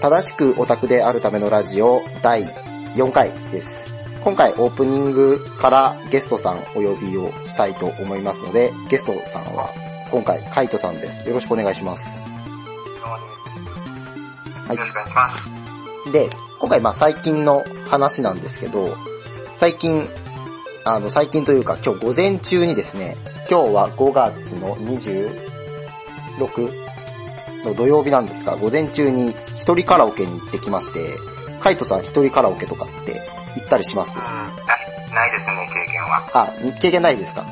正しくオタクであるためのラジオ第4回です。今回オープニングからゲストさんお呼びをしたいと思いますので、ゲストさんは今回カイトさんです。よろしくお願いします。はい、よろしくお願いします。で、今回最近の話なんですけど、最近というか今日午前中にですね、今日は5月の26の土曜日なんですが、午前中に一人カラオケに行ってきまして、カイトさん一人カラオケとかって行ったりします？ないですね、経験は。あ、経験ないですか？は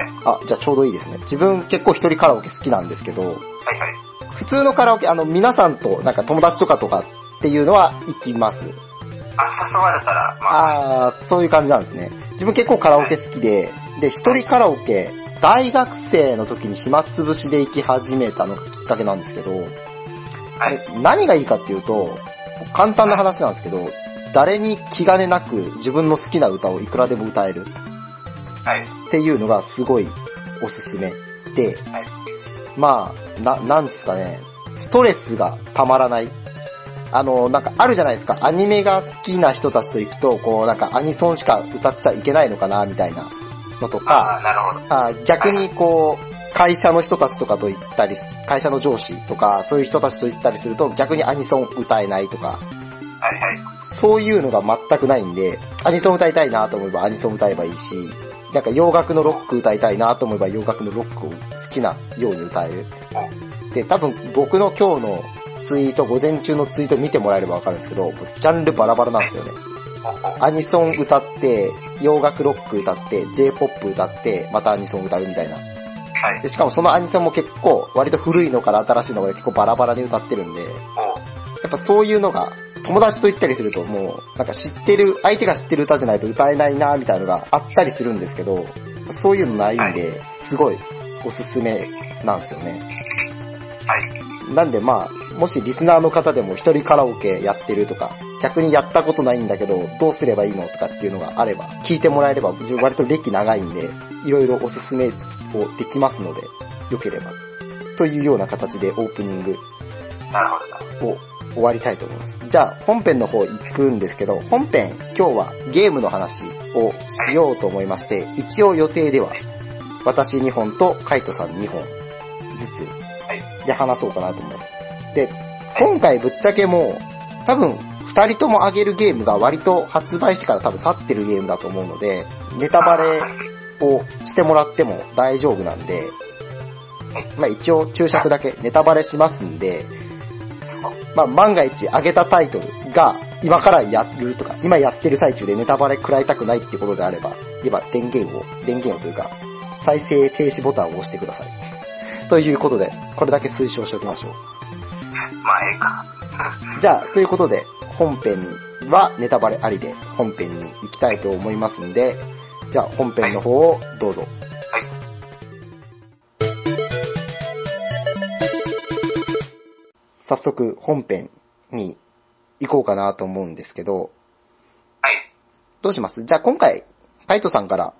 い。あ、じゃあちょうどいいですね。自分結構一人カラオケ好きなんですけど、はいはい。普通のカラオケ、皆さんとなんか友達とかっていうのは行きます。誘われたら、そういう感じなんですね。自分結構カラオケ好きで、はい、で、一人カラオケ、大学生の時に暇つぶしで行き始めたのがきっかけなんですけど、はい、何がいいかっていうと、簡単な話なんですけど、誰に気兼ねなく自分の好きな歌をいくらでも歌えるっていうのがすごいおすすめで、はい、なんですかね、ストレスがたまらない。なんかあるじゃないですか、アニメが好きな人たちと行くと、こうなんかアニソンしか歌っちゃいけないのかなみたいなのとか、逆にこう会社の人たちとかと行ったり、会社の上司とかそういう人たちと行ったりすると逆にアニソン歌えないとか、はいはい、そういうのが全くないんで、アニソン歌いたいなと思えばアニソン歌えばいいし、なんか洋楽のロック歌いたいなと思えば洋楽のロックを好きなように歌える。で、多分僕の今日のツイート、午前中のツイート見てもらえればわかるんですけど、ジャンルバラバラなんですよね。アニソン歌って、洋楽ロック歌って、J-POP 歌って、またアニソン歌うみたいな。はい。で、しかもそのアニソンも結構、割と古いのから新しいのまで結構バラバラで歌ってるんで、やっぱそういうのが、友達と行ったりするともう、なんか知ってる、相手が知ってる歌じゃないと歌えないなみたいなのがあったりするんですけど、そういうのないんで、すごいおすすめなんですよね。はい。なんでもしリスナーの方でも一人カラオケやってるとか、逆にやったことないんだけどどうすればいいのとかっていうのがあれば聞いてもらえれば、自分割と歴長いんでいろいろおすすめをできますので、よければというような形でオープニングを終わりたいと思います。じゃあ本編の方行くんですけど、本編今日はゲームの話をしようと思いまして、一応予定では私2本とカイトさん2本ずつで話そうかなと思います。で、今回ぶっちゃけもう多分二人とも上げるゲームが割と発売してから多分経ってるゲームだと思うので、ネタバレをしてもらっても大丈夫なんで、一応注釈だけネタバレしますんで、万が一上げたタイトルが今からやるとか、今やってる最中でネタバレ食らいたくないってことであれば、今電源をというか再生停止ボタンを押してください。ということで、これだけ推奨しておきましょう。ええか。じゃあ、ということで、本編はネタバレありで、本編に行きたいと思いますんで、じゃあ本編の方をどうぞ。はい。早速、本編に行こうかなと思うんですけど、はい。どうします？じゃあ今回、カイトさんから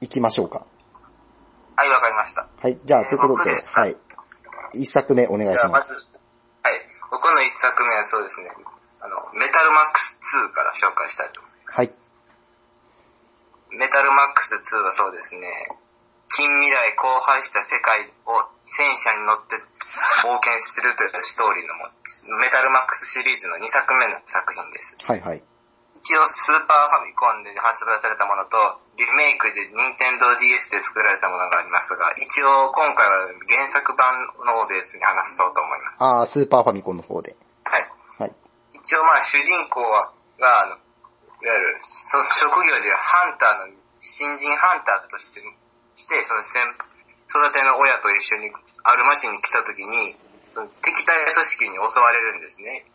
行きましょうか。はい、わかりました。はい、じゃあ、ということで、はい。一作目お願いします。じゃあ、まず、はい。僕の一作目はそうですね、メタルマックス2から紹介したいと思います。はい。メタルマックス2はそうですね、近未来荒廃した世界を戦車に乗って冒険するというストーリーのメタルマックスシリーズの2作目の作品です。はいはい。一応スーパーファミコンで発売されたものと、リメイクで Nintendo DS で作られたものがありますが、一応今回は原作版の方ベースに話そうと思います。ああ、スーパーファミコンの方で。はい。はい。一応主人公は、いわゆる、職業でハンターの、新人ハンターとして育ての親と一緒にある町に来た時に、敵対組織に襲われるんですね。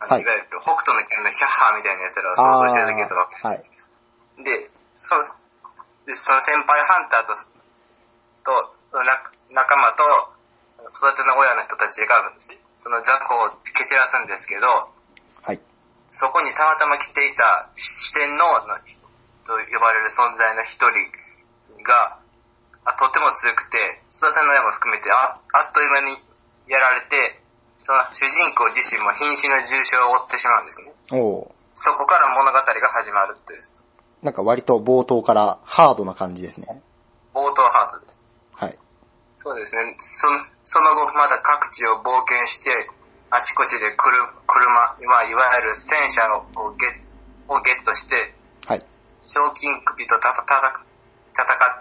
はい、いわゆる北斗の拳のキャッハーみたいな奴らを想像していただけるわけです。はい、で、その先輩ハンターとその仲間と育ての親の人たちがその雑魚を蹴散らすんですけど、はい、そこにたまたま来ていた四天王のと呼ばれる存在の一人がとても強くて、育ての親も含めてあっという間にやられて、主人公自身も瀕死の重傷を負ってしまうんですね。お、そこから物語が始まるっていう。なんか割と冒頭からハードな感じですね。冒頭ハードです。はい。そうですね。その後まだ各地を冒険して、あちこちで車、まあいわゆる戦車をゲットして、はい。賞金首と戦って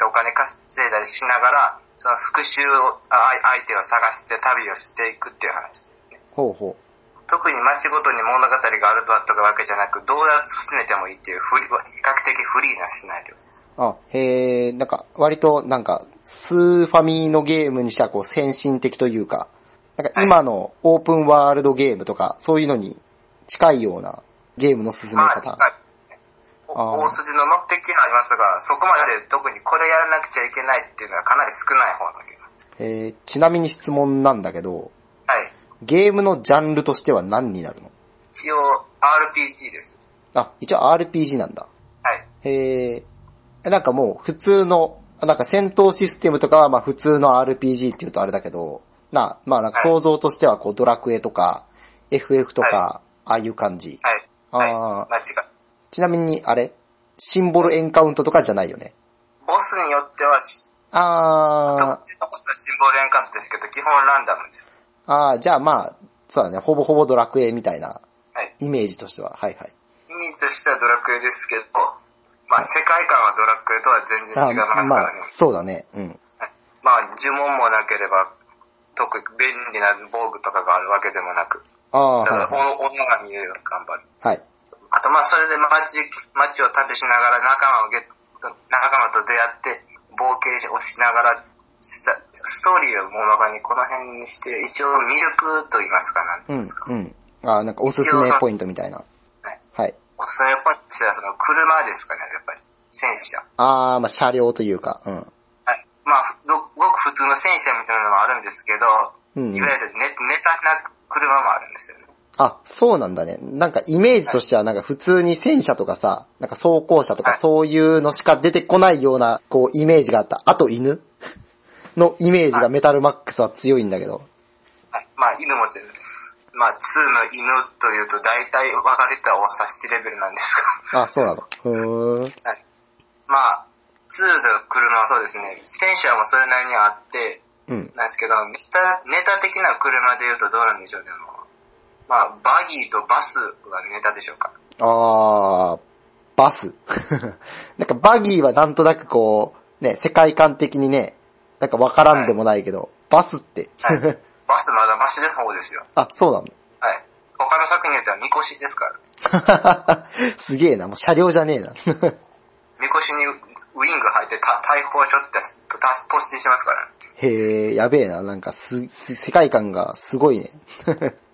お金稼いだりしながら、その復讐を相手を探して旅をしていくっていう話ですね。ほうほう。特に街ごとに物語があるとかわけじゃなく、どうやって進めてもいいっていう比較的フリーなシナリオです。あ、へえ、なんか割となんかスーファミのゲームにしたらこう先進的というか、なんか今のオープンワールドゲームとかそういうのに近いようなゲームの進め方。まあ、大筋の目的はありますが、そこまで特にこれやらなくちゃいけないっていうのはかなり少ない方のゲームです。ちなみに質問なんだけど。はい。ゲームのジャンルとしては何になるの？一応 RPG です。あ、一応 RPG なんだ。はい。なんかもう普通の、なんか戦闘システムとかはまあ普通の RPG っていうとあれだけど、まあなんか想像としてはこうドラクエとか FF とか、ああいう感じ。はい。ああ。間違い。ちなみにあれ？シンボルエンカウントとかじゃないよね。ボスによっては、特定のボスはシンボルエンカウントですけど、基本ランダムです。ああ、じゃあまあ、そうだね、ほぼほぼドラクエみたいな、イメージとしては、はい、はいはい。イメージとしてはドラクエですけど、まあ世界観はドラクエとは全然違いますからね。まあ、そうだね、うん。まあ呪文もなければ、特に便利な防具とかがあるわけでもなく、ただ、おのが見えるように頑張る。はい。あとまあそれで街を旅しながら仲間と出会って、冒険をしながら、ストーリーを大まかにこの辺にして、一応魅力と言いますか、なんて言うんですか。うん、うん。あ、なんかおすすめポイントみたいな。はい。はい。おすすめポイントとしては、その車ですかね、やっぱり。戦車。あー、まあ車両というか、うん。はい。まあ、ごく普通の戦車みたいなのもあるんですけど、うん、いわゆるネタな車もあるんですよね。あ、そうなんだね。なんかイメージとしてはなんか普通に戦車とかさ、なんか装甲車とかそういうのしか出てこないような、こうイメージがあった。あと犬のイメージがメタルマックスは強いんだけど。はい、まあ犬も全然、まあ2の犬というと大体分かれたお察しレベルなんですが。あ、そうなの。はい。まあ2の車はそうですね、戦車もそれなりにあって、うん、なんですけど、ネタ的な車で言うとどうなんでしょうね。まあバギーとバスがネタでしょうか。あー、バス。なんかバギーはなんとなくこう、ね、世界観的にね、なんかわからんでもないけど、はい、バスって、はい。バスまだマシの方ですよ。あ、そうなの。はい。他の作品によってはみこしですから。すげえな、もう車両じゃねえな。みこしにウイング入って大砲をしょって突進しますから。へえ、やべえな、なんか世界観がすごいね。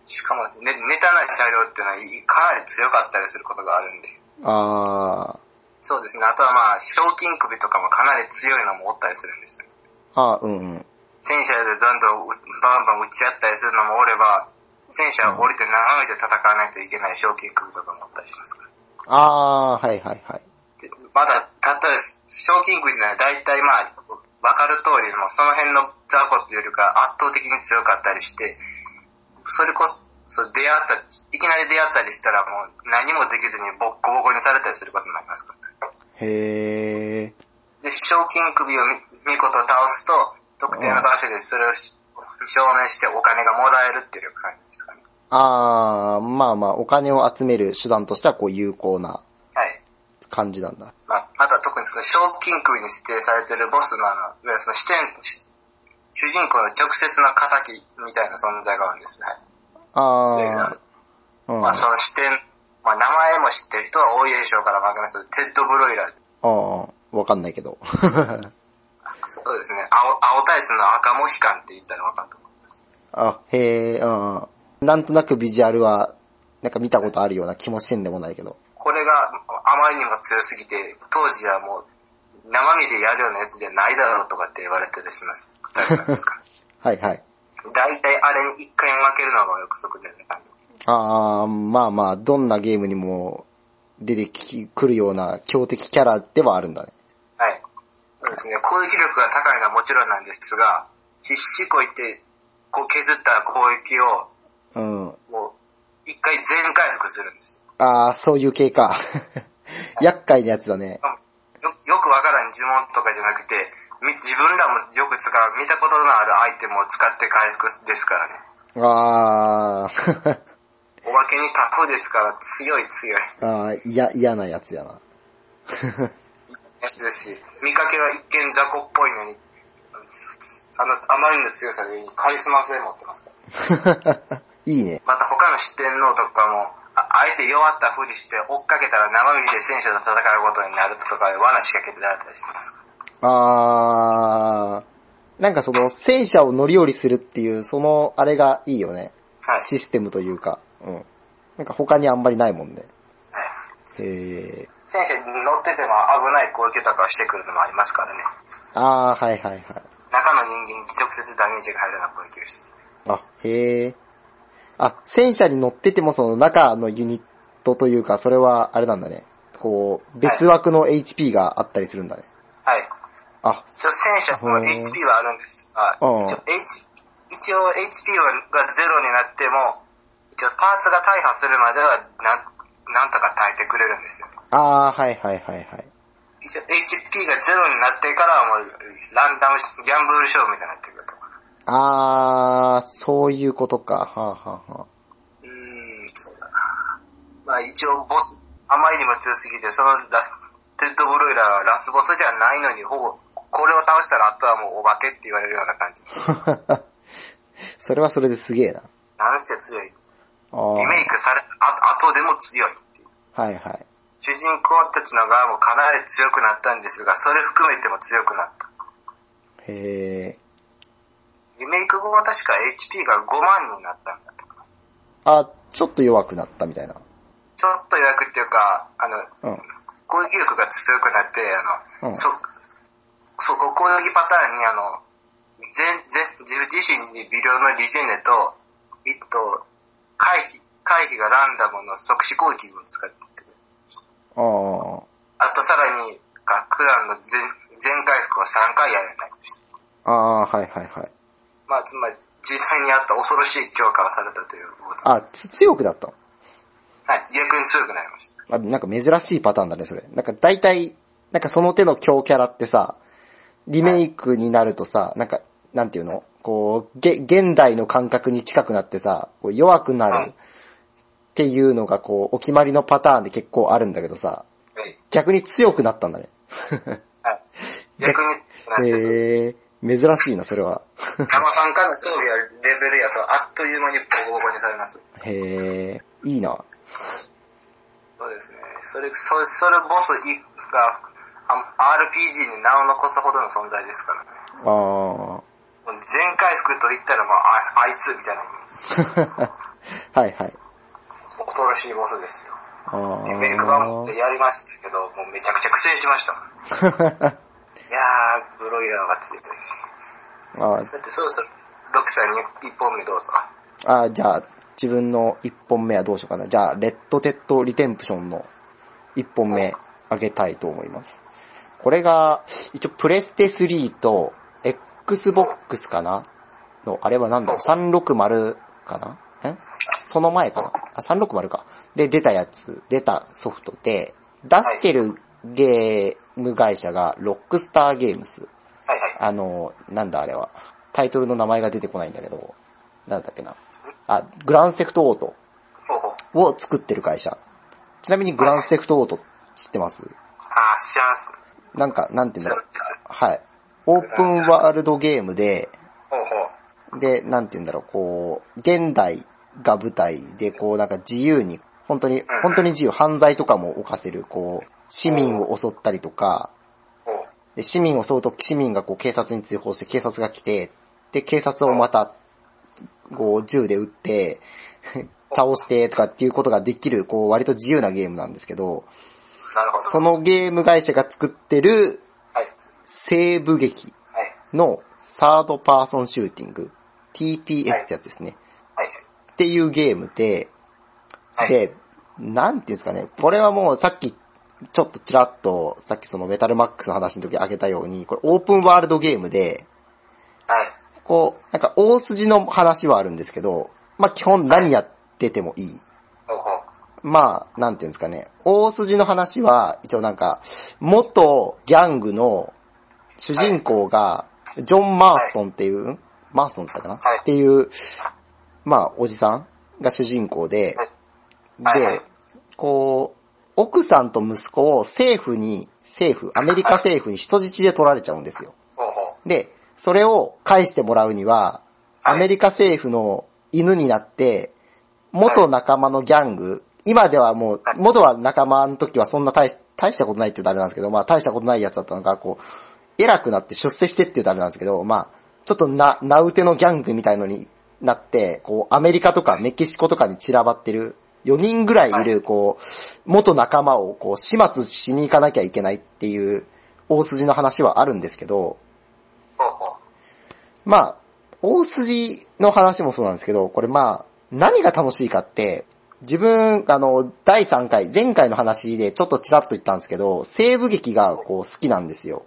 しかも、ネタない車両っていうのはかなり強かったりすることがあるんで。ああ。そうですね。あとはまあ、賞金首とかもかなり強いのもおったりするんですよ。ああ、うんうん。戦車でどんどんバンバン打ち合ったりするのもおれば、戦車を降りて斜めで戦わないといけない賞金首とかもあったりしますから。ああ、はいはいはい。まだ、たった賞金首なら大体まあ、わかる通りもその辺の雑魚っていうよりか圧倒的に強かったりして、それこそいきなり出会ったりしたらもう何もできずにボッコボコにされたりすることになりますからね。へー。で、賞金首を見事倒すと、特定の場所でそれを証明してお金がもらえるっていう感じですかね。あー、まあまあ、お金を集める手段としてはこう有効な感じなんだ。はい、まあ、あとは特にその賞金首に指定されているボスのいわゆるその主人公の直接の仇みたいな存在があるんですね。あー。まあその視点、まあ名前も知ってる人は多いでしょうから、わかります。テッドブロイラー。あー。わかんないけど。そうですね。青タイツの赤モヒカンって言ったらわかると思います。あ、へえ、うん。なんとなくビジュアルは、なんか見たことあるような気もせんでもないけど。これがあまりにも強すぎて、当時はもう、生身でやるようなやつじゃないだろうとかって言われてるします。はいはい。大体あれに一回負けるのが約束でね。あー、まあまあ、どんなゲームにも出てくるような強敵キャラではあるんだね。はい。そうですね。攻撃力が高いのはもちろんなんですが、必死こいて、こう削った攻撃を、もう、一回全回復するんですよ。ああ、そういう系か。厄介なやつだね。よくわからん呪文とかじゃなくて、自分らもよく見たことのあるアイテムを使って回復ですからね。ああ。おまけにタフですから強い強い。ああ、嫌なやつやな。やつですし、見かけは一見雑魚っぽいのに、あまりの強さでカリスマ性持ってますから。いいね。また他の四天王とかも、あえて弱ったふりして追っかけたら生身で戦車と戦うことになるとか、罠仕掛けてられたりしてますから。あー、なんかその戦車を乗り降りするっていう、そのあれがいいよね。はい、システムというか。うん。なんか他にあんまりないもんね。はい。へー。戦車に乗ってても危ない攻撃とかしてくるのもありますからね。あー、はいはいはい。中の人間に直接ダメージが入るような攻撃をしてる。あ、へー。あ、戦車に乗っててもその中のユニットというか、それはあれなんだね。こう、別枠の HP があったりするんだね。はい。あ、戦車の HP はあるんです。あ、一応 HP がゼロになっても、一応パーツが大破するまではなんとか耐えてくれるんですよ。ああ、はいはいはいはい。一応 HP がゼロになってからはもうランダム、ギャンブル勝負みたいになってくると。あー、そういうことか。はぁ、あ、はぁはぁ。そうだな。まあ一応ボス、あまりにも強すぎて、そのテッドブロイラーはラスボスじゃないのに、ほぼ、これを倒したらあとはもうお化けって言われるような感じ。それはそれですげえな。なんせ強い。リメイクされ、あとでも強いっていう。はいはい。主人公たちの側もかなり強くなったんですが、それ含めても強くなった。へー。リメイク後は確か HP が5万になったんだとか。あ、ちょっと弱くなったみたいな。ちょっと弱くっていうか、うん、攻撃力が強くなって、うん、そこ攻撃パターンに自身に微量のリジェネと、回避がランダムの即死攻撃を使ってくる。あとさらに、クランの全回復を3回やらない。ああ、はいはいはい。まあ、つまり、時代にあった恐ろしい強化をされたということ。あ、強くなったの？はい、逆に強くなりました。あ、なんか珍しいパターンだね、それ。なんか大体、なんかその手の強キャラってさ、リメイクになるとさ、はい、なんか、なんていうの？こう、現代の感覚に近くなってさ、こう弱くなるっていうのがこう、お決まりのパターンで結構あるんだけどさ、はい、逆に強くなったんだね。はい、逆になってさ。珍しいな、それは。たまさんからの装備はレベルやと、あっという間にボコボコにされます。へぇ、いいな。そうですね。それボスが、RPG に名を残すほどの存在ですからね。ああ。全回復と言ったら、まあ、あいつみたいなもんです。はいはい。恐ろしいボスですよ。ああ。リメイク版でやりましたけど、もうめちゃくちゃ苦戦しました。いやー、ブロイラーがついてる。ああ。だってそろそろ、6歳に1本目どうぞ。ああ、じゃあ、自分の1本目はどうしようかな。じゃあ、レッドテッドリテンプションの1本目あげたいと思います。これが、一応、プレステ3と、Xbox かなの、あれはなんだろう、360かなその前かなあ、360か。で、出たソフトで、出してるゲー、無会社がロックスターゲームス。はいはい。なんだあれは。タイトルの名前が出てこないんだけど、なんだっけな。あ、グランセフトオートを作ってる会社。ちなみにグランセフトオート知ってます？あ、知らんす。なんか、なんていうんだろう。はい。オープンワールドゲームで、で、なんていうんだろう、こう、現代が舞台で、こう、なんか自由に、本当に自由、犯罪とかも犯せる、こう、市民を襲ったりとか、で市民を襲うと市民がこう警察に通報して警察が来て、で警察をまたこう銃で撃って倒してとかっていうことができるこう割と自由なゲームなんですけど、そのゲーム会社が作ってる西部劇のサードパーソンシューティング TPS ってやつですね。っていうゲームでなんていうんですかね、これはもうさっきちょっとちらっと、さっきそのメタルマックスの話の時挙げたように、これオープンワールドゲームで、こう、なんか大筋の話はあるんですけど、まあ、基本何やっててもいい。まあ、なんていうんですかね。大筋の話は、一応なんか、元ギャングの主人公が、ジョン・マーストンっていう、マーストンだったかなっていう、まあ、おじさんが主人公で、で、こう、奥さんと息子をアメリカ政府に人質で取られちゃうんですよ。で、それを返してもらうには、アメリカ政府の犬になって、元仲間のギャング、今ではもう、元は仲間の時はそんな大したことないって言うとあれなんですけど、まあ大したことないやつだったのが、こう、偉くなって出世してって言うとあれなんですけど、まあ、ちょっと名うてのギャングみたいのになって、こう、アメリカとかメキシコとかに散らばってる、4人ぐらいいる、こう、元仲間を、こう、始末しに行かなきゃいけないっていう、大筋の話はあるんですけど、まあ、大筋の話もそうなんですけど、これまあ、何が楽しいかって、自分、第3回、前回の話でちょっとちらっと言ったんですけど、西部劇がこう好きなんですよ。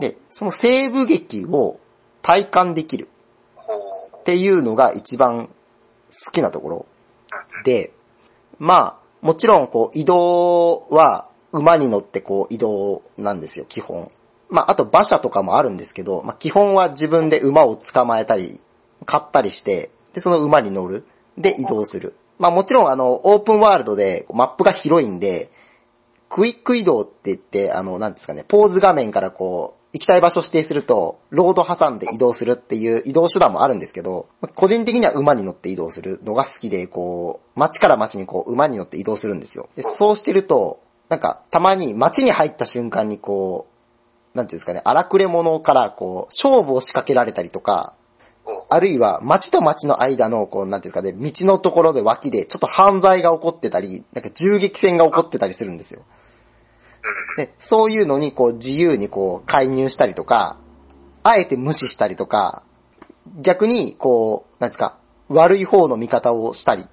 で、その西部劇を体感できるっていうのが一番好きなところで、まあ、もちろんこう移動は馬に乗ってこう移動なんですよ、基本。まあ、あと馬車とかもあるんですけど、まあ、基本は自分で馬を捕まえたり、買ったりして、で、その馬に乗る。で、移動する。まあもちろんオープンワールドでマップが広いんで、クイック移動って言って、なんですかね、ポーズ画面からこう、行きたい場所指定すると、ロード挟んで移動するっていう移動手段もあるんですけど、個人的には馬に乗って移動するのが好きで、こう、街から街にこう、馬に乗って移動するんですよ。で、そうしてると、なんか、たまに街に入った瞬間にこう、なんていうんですかね、荒くれ者からこう、勝負を仕掛けられたりとか、あるいは、町と町の間の、こう、なんていうんですかね、道のところで脇で、ちょっと犯罪が起こってたり、なんか銃撃戦が起こってたりするんですよ。で、そういうのに、こう、自由に、こう、介入したりとか、あえて無視したりとか、逆に、こう、なんですか、悪い方の味方をしたり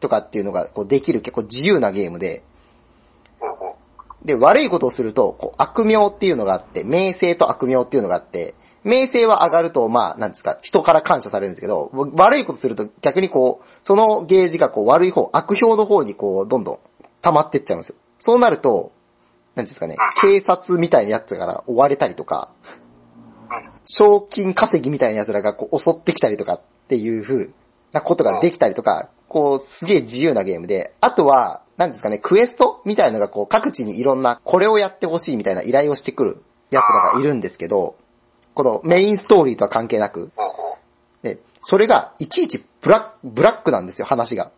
とかっていうのが、こう、できる結構自由なゲームで、で、悪いことをすると、こう、悪名っていうのがあって、名声と悪名っていうのがあって、名声は上がると、まあ、なんですか、人から感謝されるんですけど、悪いことすると逆にこう、そのゲージがこう、悪い方、悪評の方にこう、どんどん溜まってっちゃうんですよ。そうなると、なんですかね、警察みたいなやつから追われたりとか、賞金稼ぎみたいなやつらがこう、襲ってきたりとかっていう風なことができたりとか、こう、すげえ自由なゲームで、あとは、なんですかね、クエストみたいのがこう、各地にいろんな、これをやってほしいみたいな依頼をしてくるやつらがいるんですけど、このメインストーリーとは関係なく、で、それがいちいちブラックなんですよ、話が。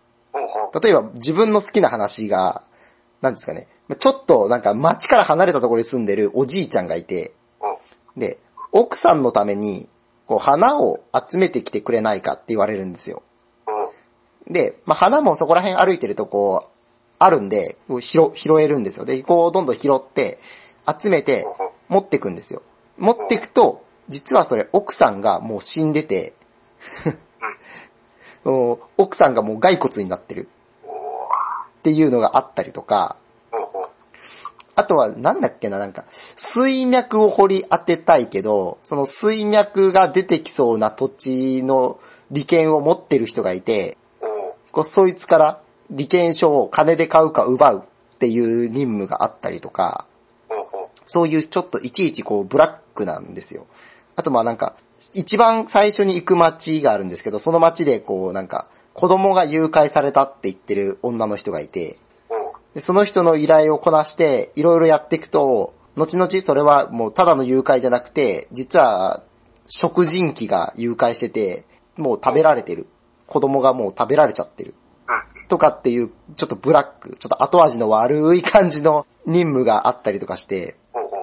例えば自分の好きな話が、なんですかね、ちょっとなんか街から離れたところに住んでるおじいちゃんがいて、で、奥さんのためにこう花を集めてきてくれないかって言われるんですよ。で、まあ、花もそこら辺歩いてるとこう、あるんで、拾えるんですよ。で、こうどんどん拾って、集めて、持ってくんですよ。持ってくと、実はそれ奥さんがもう死んでて、奥さんがもう骸骨になってるっていうのがあったりとか、あとはなんだっけな、なんか水脈を掘り当てたいけど、その水脈が出てきそうな土地の利権を持ってる人がいて、そいつから利権証を金で買うか奪うっていう任務があったりとか、そういうちょっといちいちこうブラックなんですよ。あとまあなんか、一番最初に行く街があるんですけど、その街でこうなんか、子供が誘拐されたって言ってる女の人がいて、でその人の依頼をこなして、いろいろやっていくと、後々それはもうただの誘拐じゃなくて、実は食人鬼が誘拐してて、もう食べられてる。子供がもう食べられちゃってる。とかっていう、ちょっとブラック、ちょっと後味の悪い感じの任務があったりとかして、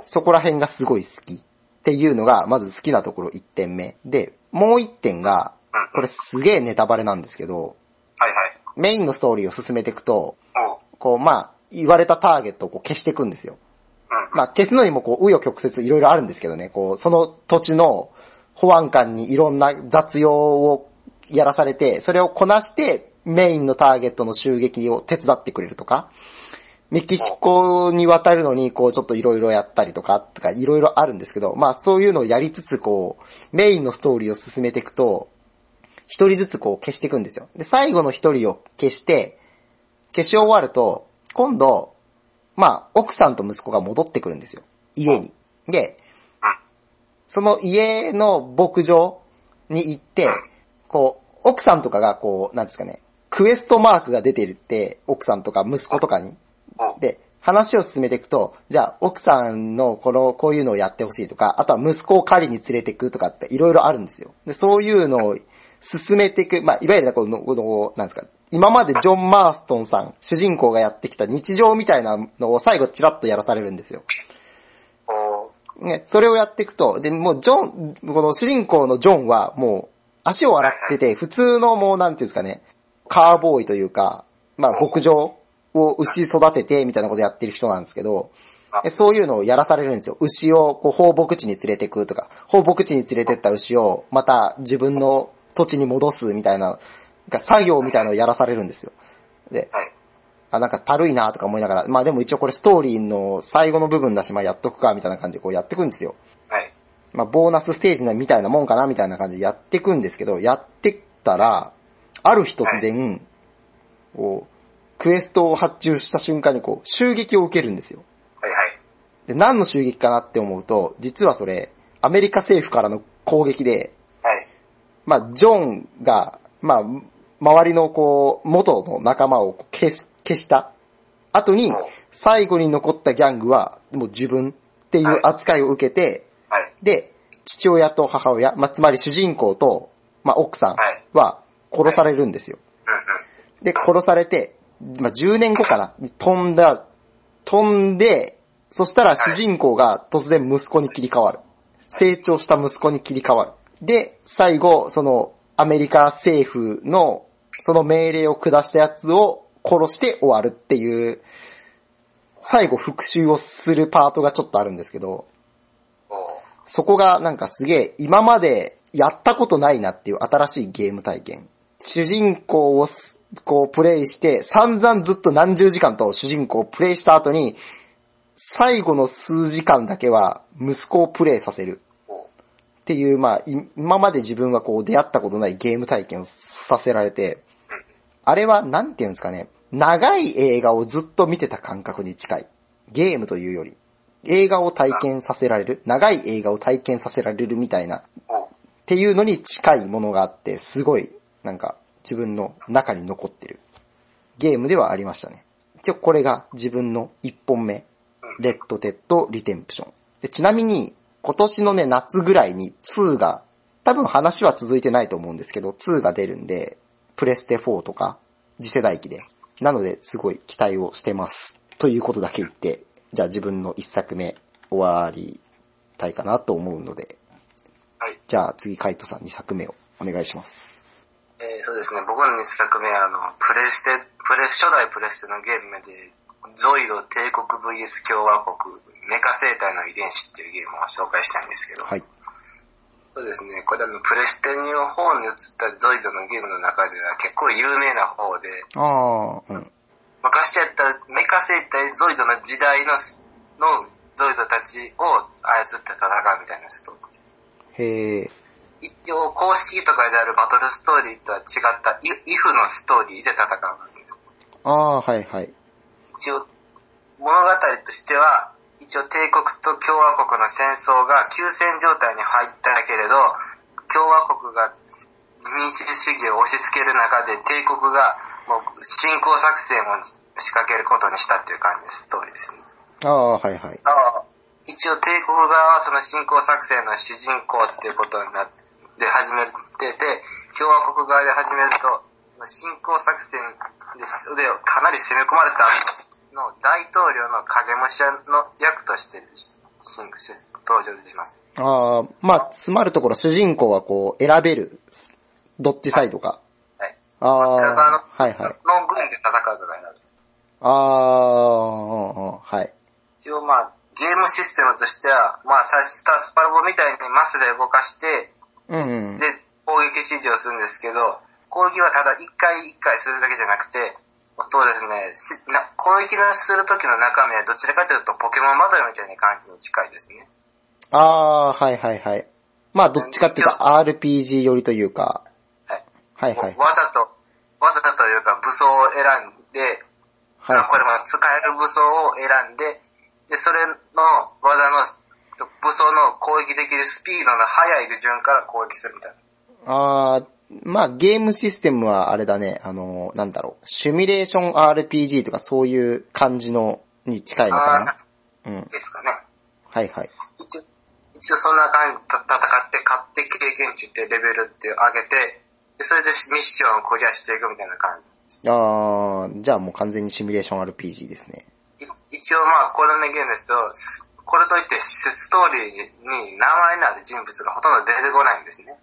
そこら辺がすごい好き。っていうのが、まず好きなところ1点目。で、もう1点が、これすげえネタバレなんですけど、メインのストーリーを進めていくと、こう、まあ、言われたターゲットをこう消していくんですよ。まあ、消すのにもこう、紆余曲折いろいろあるんですけどね、こう、その土地の保安官にいろんな雑用をやらされて、それをこなして、メインのターゲットの襲撃を手伝ってくれるとか、メキシコに渡るのに、こう、ちょっといろいろやったりとか、いろいろあるんですけど、まあ、そういうのをやりつつ、こう、メインのストーリーを進めていくと、一人ずつこう消していくんですよ。で、最後の一人を消して、消し終わると、今度、まあ、奥さんと息子が戻ってくるんですよ。家に。で、その家の牧場に行って、こう、奥さんとかがこう、なんですかね、クエストマークが出てるって、奥さんとか息子とかに。で、話を進めていくと、じゃあ奥さんのこういうのをやってほしいとか、あとは息子を狩りに連れていくとかっていろいろあるんですよ。で、そういうのを進めていく、まあ、いわゆるこの、なんですか、今までジョン・マーストンさん、主人公がやってきた日常みたいなのを最後チラッとやらされるんですよ。ね、それをやっていくと、で、もうこの主人公のジョンはもう足を洗ってて、普通のもうなんていうんですかね、カーボーイというか、まあ、牧場を牛育ててみたいなことやってる人なんですけど、そういうのをやらされるんですよ。牛をこう放牧地に連れてくとか、放牧地に連れてった牛をまた自分の土地に戻すみたいな、作業みたいなのをやらされるんですよ。で、あ、なんかたるいなとか思いながら、まあでも一応これストーリーの最後の部分だし、まあやっとくかみたいな感じでこうやってくんですよ。はい。まあボーナスステージみたいなもんかなみたいな感じでやってくんですけど、やってったら、ある日突然、こう、クエストを発注した瞬間にこう、襲撃を受けるんですよ。はいはい。で、何の襲撃かなって思うと、実はそれ、アメリカ政府からの攻撃で、はい。まあジョンが、まあ、周りのこう、元の仲間を消した後に、最後に残ったギャングは、もう自分っていう扱いを受けて、はい、で、父親と母親、まあ、つまり主人公と、まあ、奥さんは殺されるんですよ。で、殺されて、まあ、10年後かな、飛んで、そしたら主人公が突然息子に切り替わる。成長した息子に切り替わる。で、最後、その、アメリカ政府のその命令を下したやつを殺して終わるっていう、最後復讐をするパートがちょっとあるんですけど、そこがなんかすげえ今までやったことないなっていう新しいゲーム体験。主人公をこうプレイして散々ずっと何十時間と主人公をプレイした後に、最後の数時間だけは息子をプレイさせる。っていう、まあ、今まで自分はこう出会ったことないゲーム体験をさせられて、あれはなんていうんですかね、長い映画をずっと見てた感覚に近い。ゲームというより、映画を体験させられる、長い映画を体験させられるみたいな、っていうのに近いものがあって、すごい、なんか自分の中に残ってるゲームではありましたね。一応これが自分の1本目、レッド・デッド・リデンプション。で、ちなみに、今年のね、夏ぐらいに2が、多分話は続いてないと思うんですけど、2が出るんで、プレステ4とか、次世代機で。なので、すごい期待をしてます。ということだけ言って、じゃあ自分の1作目、終わりたいかなと思うので。はい。じゃあ次、カイトさん2作目をお願いします。そうですね、僕の2作目は、初代プレステのゲームで、ゾイド帝国 VS 共和国メカ生態の遺伝子っていうゲームを紹介したんですけど、はい、そうですね、これプレステの方に移ったゾイドのゲームの中では結構有名な方で、うん、昔やったメカ生態ゾイドの時代 のゾイドたちを操って戦うみたいなストーリーです。へー。一応公式とかであるバトルストーリーとは違ったイフのストーリーで戦うんです。あー、はいはい。一応、物語としては、一応帝国と共和国の戦争が休戦状態に入ったけれど、共和国が民主主義を押し付ける中で、帝国がもう侵攻作戦を仕掛けることにしたっていう感じのストーリーですね。ああ、はいはい。一応帝国側はその侵攻作戦の主人公っていうことになって始めてて、共和国側で始めると、侵攻作戦でかなり攻め込まれたの大統領の影武者の役として登場します。ああ、まあつまるところ主人公はこう選べる、どっちサイドか。はい。ああ、はいはい。の軍で戦うとかになる。ああ、はい。一応まあゲームシステムとしてはまあスパロボみたいにマスで動かして、うんうん、で攻撃指示をするんですけど。攻撃はただ一回一回するだけじゃなくて、そうですね、攻撃のするときの中身はどちらかというとポケモンバトルみたいな感じに近いですね。ああ、はいはいはい。まあどっちかっていうと RPG 寄りというか。はい。はいはい、わざというか武装を選んで、はい、これも使える武装を選んで、で、それの技の、武装の攻撃できるスピードの速い順から攻撃するみたいな。まあゲームシステムはあれだね、なんだろう、シミュレーション RPG とかそういう感じのに近いのかな。うん。ですかね。はいはい。一応そんな感じで戦って勝って経験値ってレベルって上げて、でそれでミッションをクリアしていくみたいな感じです。じゃあもう完全にシミュレーション RPG ですね。一応まあこれのゲームですと、これといってストーリーに名前のある人物がほとんど出てこないんですね。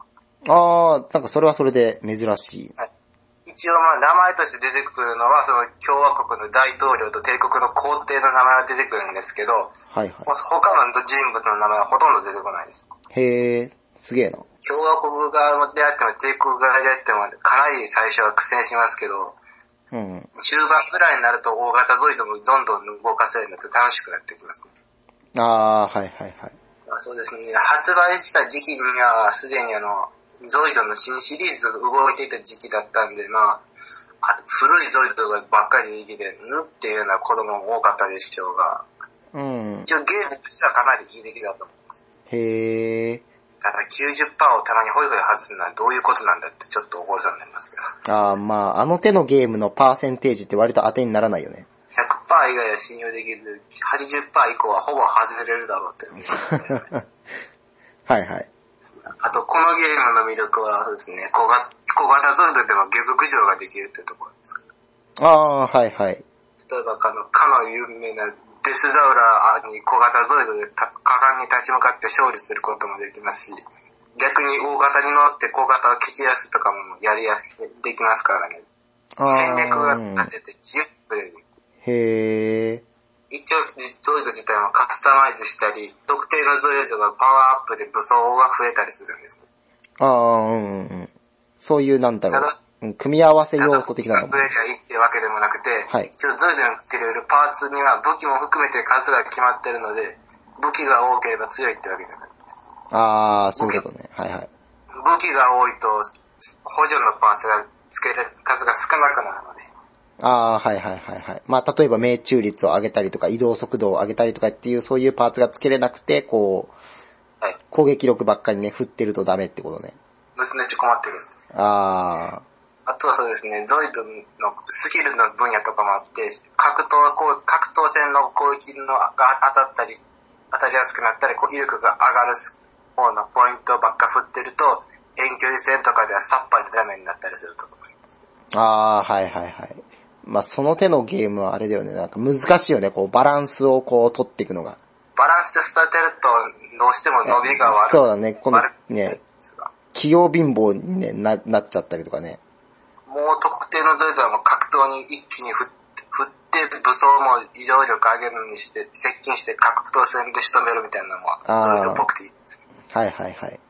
なんかそれはそれで珍しい。はい、一応まあ名前として出てくるのはその共和国の大統領と帝国の皇帝の名前が出てくるんですけど、はいはい、他の人物の名前はほとんど出てこないです。へー、すげえな。共和国側であっても帝国側であってもかなり最初は苦戦しますけど、うん、中盤ぐらいになると大型ゾイドもどんどん動かせるので楽しくなってきます、ね。はいはいはい。そうですね。発売した時期にはすでにゾイドの新シリーズが動いていた時期だったんで、まあ、古いゾイドばっかりで、っていうような子供も多かったでしょうが、うん。一応ゲームとしてはかなりいい出来だと思います。へー。ただ 90% をたまにホイホイ外すのはどういうことなんだってちょっと怒りそうになりますけど。まあ、手のゲームのパーセンテージって割と当てにならないよね。100% 以外は信用できず、80% 以降はほぼ外れるだろうって思いますね。はいはい。あと、このゲームの魅力はそうですね、小型ゾイドでも下克上ができるってところですから。はいはい。例えば、かの有名なデスザウラーに小型ゾイドで果敢に立ち向かって勝利することもできますし、逆に大型に乗って小型を蹴散らすとかもできますからね。戦略が立てて自由にプレイできる。へー。一応、ゾイド自体もカスタマイズしたり、特定のゾイドがパワーアップで武装が増えたりするんです。そういうなんだろう、組み合わせ要素的なのも。ただ、増えりゃいいってわけでもなくて、はい、一応ゾイドにつけられるパーツには武器も含めて数が決まってるので、武器が多ければ強いってわけじゃないです。そういうことね。はいはい。武器が多いと、補助のパーツがつけられる数が少なくなるので。はいはいはいはい。まあ、例えば命中率を上げたりとか、移動速度を上げたりとかっていう、そういうパーツがつけれなくて、こう、はい、攻撃力ばっかりね、振ってるとダメってことね。ですね、ちょっと困ってるんです。あとはそうですね、ゾイドのスキルの分野とかもあって、格闘戦の攻撃が当たりやすくなったり、攻撃力が上がる方のポイントばっか振ってると、遠距離戦とかではさっぱりダメになったりすると思います。はいはいはい。まあ、その手のゲームはあれだよね、なんか難しいよね、こう、バランスをこう、取っていくのが。バランスで育てると、どうしても伸びが悪い。そうだね、このね、器用貧乏に、ね、なっちゃったりとかね。もう特定のゾイドはもう格闘に一気に振って、武装も移動力上げるにして、接近して格闘戦で仕留めるみたいなのも、ゾイドっぽくていいです。はいはいはい。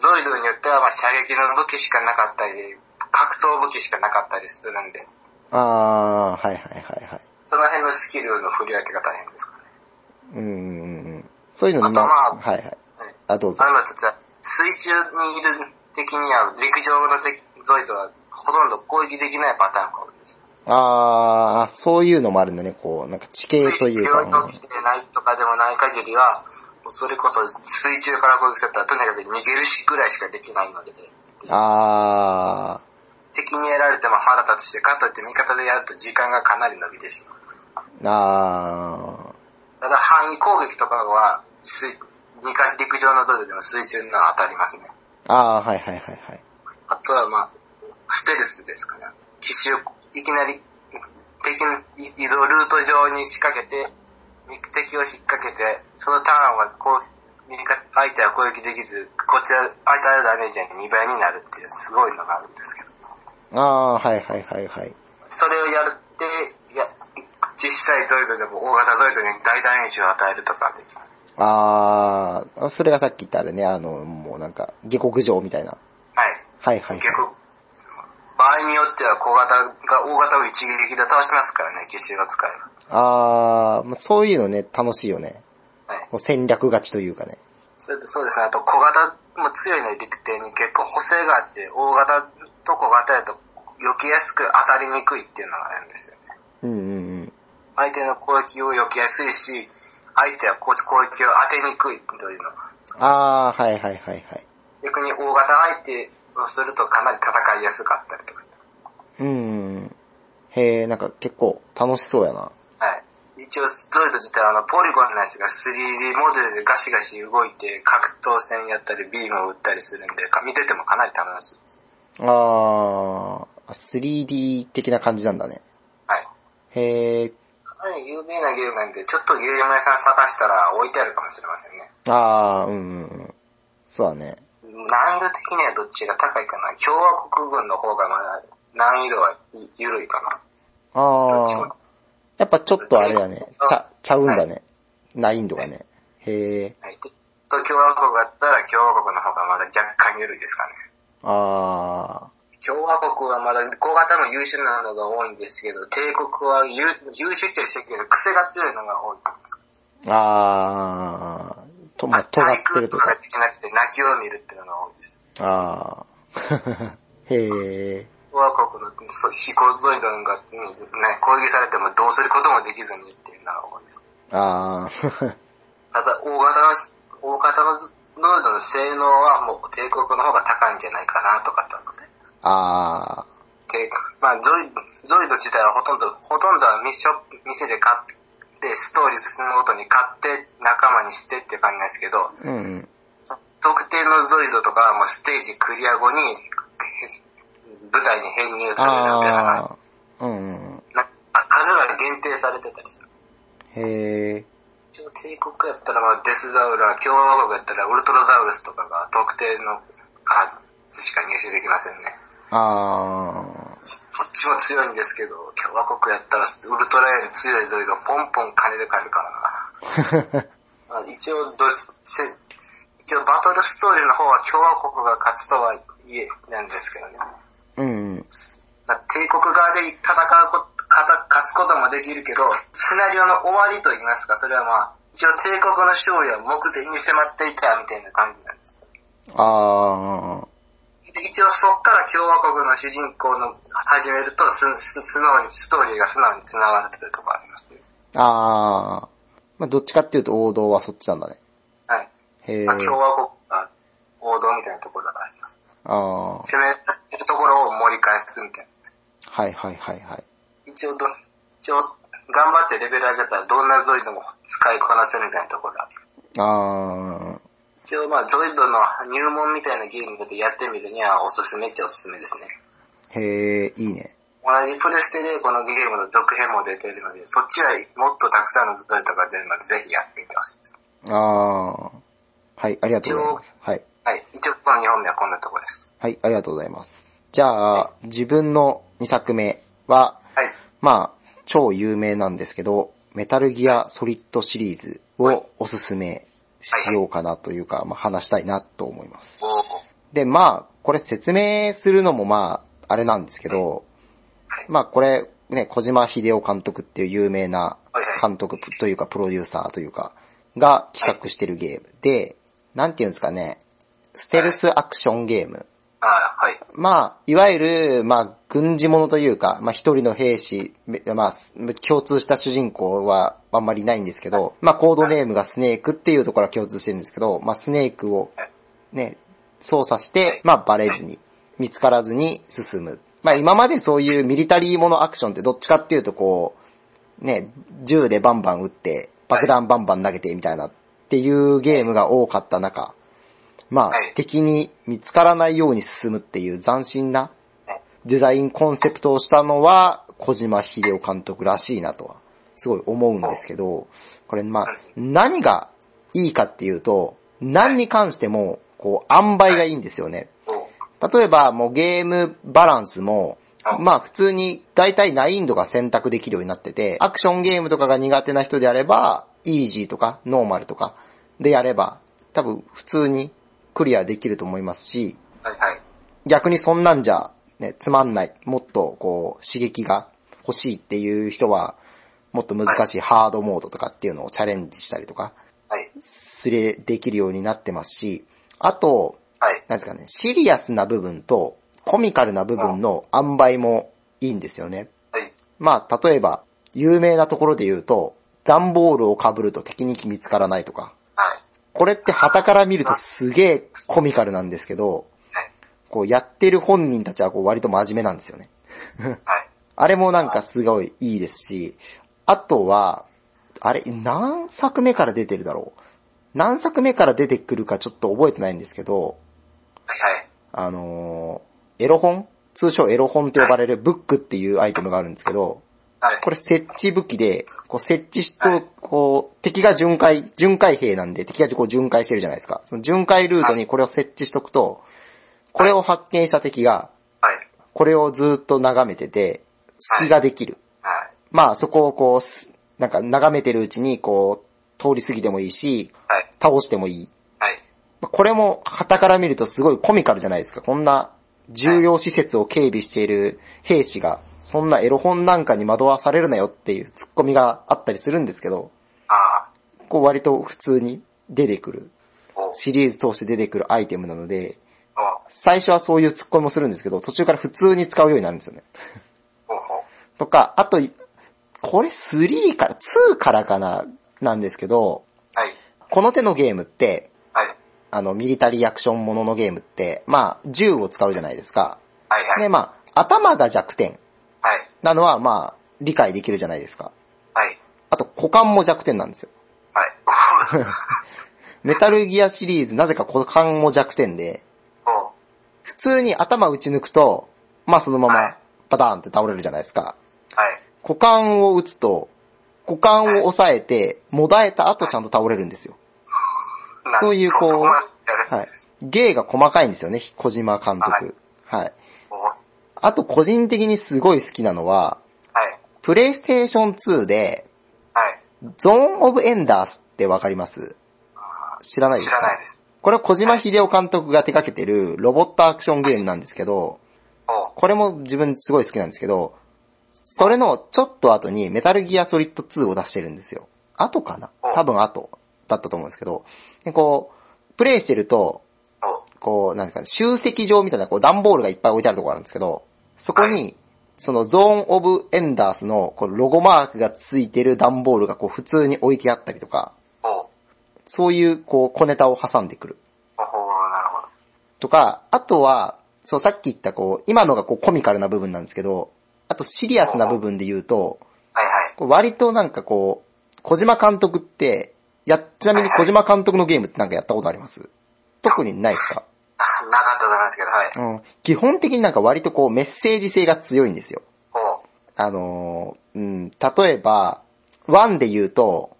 ゾイドによっては、まあ、射撃の武器しかなかったり、格闘武器しかなかったりするんで。はいはいはいはい。その辺のスキルの振り分けが大変ですかね。そういうのに、はいはい。どうぞ。水中にいる的には、陸上のゾイドはほとんど攻撃できないパターンが多いです。そういうのもあるんだね、こう、なんか地形というか。水上でないとかでもない限りは、それこそ水中から攻撃するとはとにかく逃げるしぐらいしかできないので。敵にやられても腹立つして、かといって味方でやると時間がかなり伸びてしまう。ただ範囲攻撃とかは、陸上のゾイドでも水中の当たりますね。はいはいはいはい。あとはまあ、ステルスですかね。奇襲、いきなり、敵の移動ルート上に仕掛けて、敵を引っ掛けて、そのターンは相手は攻撃できず、こっちは相手はダメージが2倍になるっていうすごいのがあるんですけど。はいはいはいはい。それをやるって、小さいゾイドでも大型ゾイドに大ダメージを与えるとかできます。それがさっき言ったあれね、もうなんか、下克上みたいな。はい。はいはい、はい。場合によっては小型が大型を一撃で倒しますからね、奇襲が使える。そういうのね、楽しいよね。はい。戦略勝ちというかね。そうですね、あと小型も強いのに陸底に結構補正があって、大型とこが当たると避けやすく当たりにくいっていうのがあるんですよね。うんうんうん。相手の攻撃を避けやすいし、相手は攻撃を当てにくいというのが。ああ、はいはいはいはい。逆に大型相手をするとかなり戦いやすかったりとか。うん。へえ、なんか結構楽しそうやな。はい。一応ストリート自体はポリゴンのやつが 3D モデルでガシガシ動いて格闘戦やったりビームを打ったりするんで、見ててもかなり楽しいです。ああ、3D 的な感じなんだね。はい。へえ。かなり有名なゲームなんで、ちょっとゲーム屋さん探したら置いてあるかもしれませんね。ああ、うんうん。そうだね。難度的にはどっちが高いかな。共和国軍の方がまだ難易度は緩いかな。ああ。やっぱちょっとあれだね。ちゃうんだね。難易度がね。へぇ、はい。と共和国だったら共和国の方がまだ若干緩いですかね。ああ。共和国はまだ小型も優秀なのが多いんですけど、帝国は優秀って言ってるけど、癖が強いのが多いと思います。ああ。と、まあ、尖ってるとか。対空とかができなくて泣きを見るっていうのが多いです。ああ。へぇ。共和国の飛行ドイドンが、ね、攻撃されてもどうすることもできずにっていうのが多いです。ああ。ただ、大型のドイドの性能はもう帝国の方が高いんじゃないかなとかって思って。ああ。まあ、ゾイド自体はほとんどは店で買って、ストーリー進むごとに買って仲間にしてっていう感じなんですけど、うん、特定のゾイドとかはもうステージクリア後に、舞台に編入するみたいな、うん、数が限定されてたりする。へぇ。一応帝国やったらまあデスザウラ、共和国やったらウルトラザウルスとかが特定のカードしか入手できませんね。あー。こっちも強いんですけど、共和国やったらウルトラより強いゾイドポンポン金で買えるからな。まあ一応バトルストーリーの方は共和国が勝つとは言えなんですけどね。うん、帝国側で勝つこともできるけど、シナリオの終わりといいますか、それはまあ、一応帝国の勝利は目前に迫っていたみたいな感じなんです。あー。で、一応そっから共和国の主人公の始めると、ストーリーが素直に繋がってるところありますね。あー。まあ、どっちかっていうと王道はそっちなんだね。はい。へー。まあ、共和国が王道みたいなところだからあります。あー。攻めるところを盛り返すみたいな。はいはいはいはい。一応、頑張ってレベル上げたらどんなゾイドも使いこなせるみたいなところがある。あー。一応まあゾイドの入門みたいなゲームでやってみるにはおすすめっちゃおすすめですね。へー、いいね。同じプレステでこのゲームの続編も出てるので、そっちはもっとたくさんのゾイドが出るのでぜひやってみてほしいです。あー。はい、ありがとうございます。はい。はい。一応この2本目はこんなところです。はい、ありがとうございます。じゃあ、はい、自分の2作目は、はい、まあ、超有名なんですけど、メタルギアソリッドシリーズをおすすめしようかなというか、はい、まあ、話したいなと思います。で、まあ、これ説明するのもまあ、あれなんですけど、はいはい、まあ、これ、ね、小島秀夫監督っていう有名な監督というか、プロデューサーというか、が企画してるゲームで、なんていうんですかね、ステルスアクションゲーム。はい。まあ、いわゆる、まあ、軍事ものというか、まあ、一人の兵士、まあ、共通した主人公はあんまりないんですけど、まあ、コードネームがスネークっていうところは共通してるんですけど、まあ、スネークをね、操作して、まあ、バレずに、見つからずに進む。まあ、今までそういうミリタリーものアクションってどっちかっていうとこう、ね、銃でバンバン撃って、爆弾バンバン投げてみたいなっていうゲームが多かった中、まあ、敵に見つからないように進むっていう斬新なデザインコンセプトをしたのは小島秀夫監督らしいなとはすごい思うんですけど、これまあ何がいいかっていうと、何に関してもこう塩梅がいいんですよね。例えばもうゲームバランスもまあ普通に大体難易度が選択できるようになってて、アクションゲームとかが苦手な人であればイージーとかノーマルとかでやれば多分普通にクリアできると思いますし、はいはい、逆にそんなんじゃ、ね、つまんない、もっとこう刺激が欲しいっていう人はもっと難しいハードモードとかっていうのをチャレンジしたりとか、はい、できるようになってますし、あと、はい、なんですかね、シリアスな部分とコミカルな部分の塩梅もいいんですよね。はい。まあ、例えば、有名なところで言うと、段ボールを被ると敵に見つからないとか。はい。これって旗から見るとすげえコミカルなんですけど、はい。こうやってる本人たちはこう割と真面目なんですよね。はい。あれもなんかすごいいいですし、あとは、あれ、何作目から出てるだろう。何作目から出てくるかちょっと覚えてないんですけど、はいはい。エロ本、通称エロ本と呼ばれるブックっていうアイテムがあるんですけど、はい、これ設置武器で、こう設置しと、こう、敵が巡回兵なんで敵がこう巡回してるじゃないですか。その巡回ルートにこれを設置しとくと、これを発見した敵が、これをずっと眺めてて、隙ができる。まあそこをこう、なんか眺めてるうちにこう、通り過ぎてもいいし、倒してもいい。これも旗から見るとすごいコミカルじゃないですか。こんな重要施設を警備している兵士が、そんなエロ本なんかに惑わされるなよっていうツッコミがあったりするんですけど、こう割と普通に出てくる、シリーズ通して出てくるアイテムなので、最初はそういうツッコミもするんですけど、途中から普通に使うようになるんですよね。とか、あと、これ3から、2からかな、なんですけど、この手のゲームって、ミリタリーアクションもののゲームって、まあ、銃を使うじゃないですか。はいはい。で、まあ、頭が弱点。はい。なのは、まあ、理解できるじゃないですか。はい。あと、股間も弱点なんですよ。はい。メタルギアシリーズ、なぜか股間も弱点で、普通に頭打ち抜くと、まあ、そのまま、パターンって倒れるじゃないですか。はい。股間を打つと、股間を抑えて、もだえた後ちゃんと倒れるんですよ。そういうこう、はい。芸が細かいんですよね、小島監督。はい。あと個人的にすごい好きなのは、プレイステーション2で、ゾーンオブエンダースってわかります？知らないですか？知らないです。これは小島秀夫監督が手掛けてるロボットアクションゲームなんですけど、これも自分すごい好きなんですけど、それのちょっと後にメタルギアソリッド2を出してるんですよ。後かな？多分後。だったと思うんですけど、でこうプレイしてると、こうなんですか、ね、集積場みたいなこう段ボールがいっぱい置いてあるところあるんですけど、そこにそのゾーンオブエンダースのこうロゴマークがついてる段ボールがこう普通に置いてあったりとか、そういうこう小ネタを挟んでくる。とか、あとはそうさっき言ったこう今のがこうコミカルな部分なんですけど、あとシリアスな部分で言うと、こう割となんかこう小島監督ってちなみに小島監督のゲームってなんかやったことあります？特にないですか？なかったと思いますけど、はい。うん。基本的になんか割とこうメッセージ性が強いんですよ。例えば、1で言うと、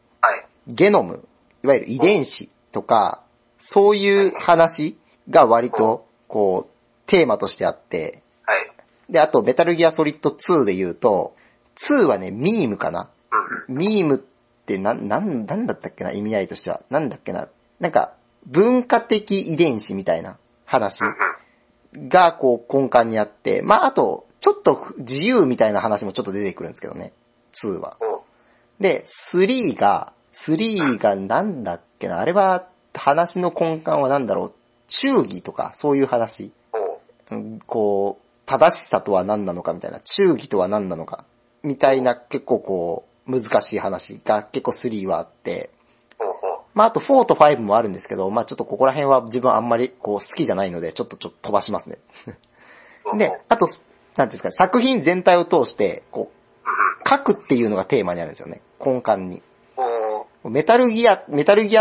ゲノム、いわゆる遺伝子とか、そういう話が割とこう、テーマとしてあって、で、あとメタルギアソリッド2で言うと、2はね、ミームかな？ミームって、で、なんだったっけな、意味合いとしては。なんだっけな。なんか、文化的遺伝子みたいな話が、こう、根幹にあって、まあ、あと、ちょっと自由みたいな話もちょっと出てくるんですけどね。2は。で、3がなんだっけな、あれは、話の根幹はなんだろう。忠義とか、そういう話。こう、正しさとは何なのかみたいな、忠義とは何なのか、みたいな、結構こう、難しい話が結構3はあって、まああと4と5もあるんですけど、まあちょっとここら辺は自分あんまりこう好きじゃないのでちょっと飛ばしますね。で、あと、なんですかね、作品全体を通して、こう、書くっていうのがテーマにあるんですよね、根幹に。メタルギア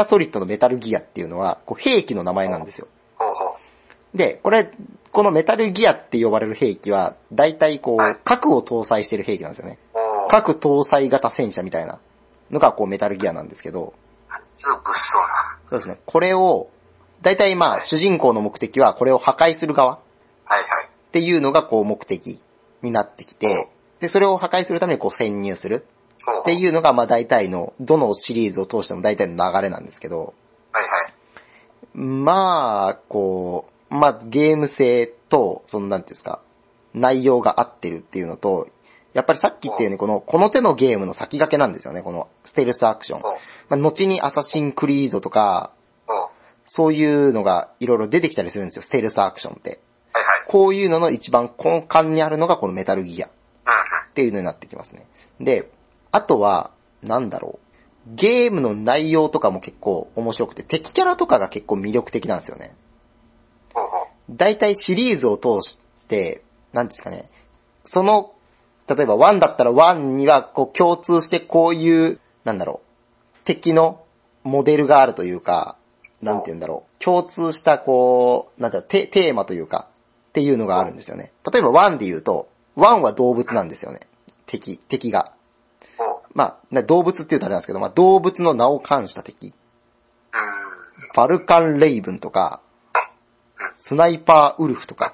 ソリッドのメタルギアっていうのは、こう兵器の名前なんですよ。で、このメタルギアって呼ばれる兵器は、だいたいこう、核を搭載してる兵器なんですよね。核搭載型戦車みたいなのがこうメタルギアなんですけど、すごく物騒な。そうですね。これをだいたいまあ主人公の目的はこれを破壊する側っていうのがこう目的になってきて、でそれを破壊するためにこう潜入するっていうのがまあだいたいのどのシリーズを通してもだいたいの流れなんですけど、まあこうまあゲーム性とそのなんていうんですか内容が合ってるっていうのと。やっぱりさっき言ったようにこの手のゲームの先駆けなんですよね、このステルスアクション。まあ、後にアサシンクリードとか、そういうのがいろいろ出てきたりするんですよ、ステルスアクションって。こういうのの一番根幹にあるのがこのメタルギアっていうのになってきますね。で、あとは、なんだろう。ゲームの内容とかも結構面白くて、敵キャラとかが結構魅力的なんですよね。だいたいシリーズを通して、なんですかね。その、例えば1だったら1にはこう共通してこういう、なんだろう。敵のモデルがあるというか、なんて言うんだろう。共通したこう、なんだろう、テーマというか、っていうのがあるんですよね。例えば1で言うと、1は動物なんですよね。敵が。まあ、動物って言うとあれなんですけど、まあ動物の名を冠した敵。バルカンレイブンとか、スナイパーウルフとか、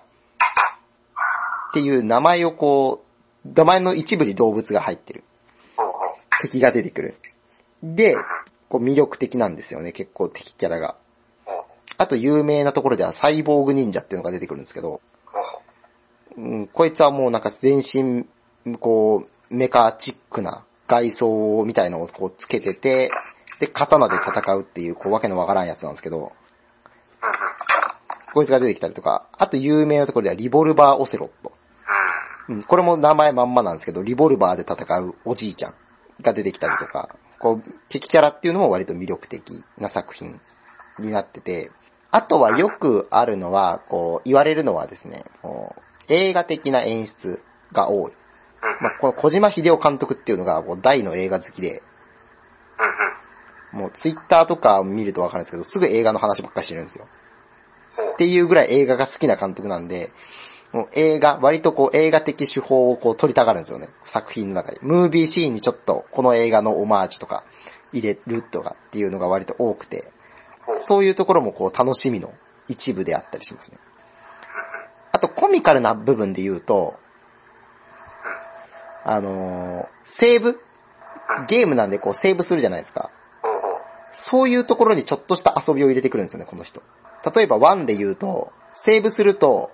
っていう名前をこう、名前の一部に動物が入ってる。敵が出てくる。で、こう魅力的なんですよね、結構敵キャラが。あと有名なところではサイボーグ忍者っていうのが出てくるんですけど、うん、こいつはもうなんか全身、こう、メカチックな外装みたいのをこうつけてて、で、刀で戦うっていう、こうわけのわからんやつなんですけど、こいつが出てきたりとか、あと有名なところではリボルバーオセロット。うん、これも名前まんまなんですけど、リボルバーで戦うおじいちゃんが出てきたりとか、こう、敵キャラっていうのも割と魅力的な作品になってて、あとはよくあるのは、こう、言われるのはですね、こう映画的な演出が多い。まあ、この小島秀夫監督っていうのが、大の映画好きで、もうツイッターとか見るとわかるんですけど、すぐ映画の話ばっかりしてるんですよ。っていうぐらい映画が好きな監督なんで、もう映画、割とこう映画的手法をこう取りたがるんですよね。作品の中で。ムービーシーンにちょっとこの映画のオマージュとか入れるとかっていうのが割と多くて、そういうところもこう楽しみの一部であったりしますね。あとコミカルな部分で言うと、セーブゲームなんでこうセーブするじゃないですか。そういうところにちょっとした遊びを入れてくるんですよね、この人。例えば1で言うと、セーブすると、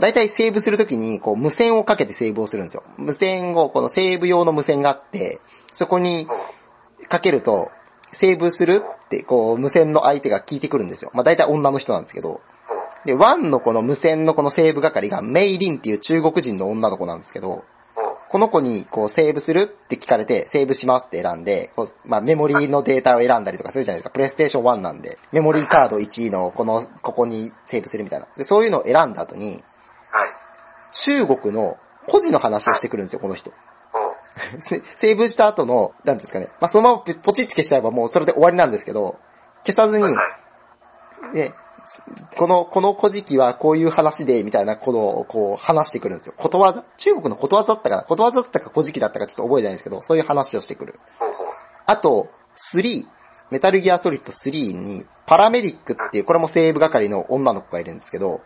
だいたいセーブするときにこう無線をかけてセーブをするんですよ。無線を、このセーブ用の無線があって、そこにかけると、セーブするってこう無線の相手が聞いてくるんですよ。まあ大体女の人なんですけど。で、ワンのこの無線のこのセーブ係がメイリンっていう中国人の女の子なんですけど、この子にこうセーブするって聞かれてセーブしますって選んで、こうまあメモリのデータを選んだりとかするじゃないですか。プレイステーション1なんで、メモリカード1位のここにセーブするみたいな。で、そういうのを選んだ後に、中国の個人の話をしてくるんですよ、この人。セーブした後の、なんですかね。まあ、そのままポチッと消しちゃえばもうそれで終わりなんですけど、消さずに、ね、この古事記はこういう話で、みたいなことをこう話してくるんですよ。ことわざ、中国のことわざだったか古事記だったかちょっと覚えてないんですけど、そういう話をしてくる。あと、3、メタルギアソリッド3に、パラメディックっていう、これもセーブ係の女の子がいるんですけど、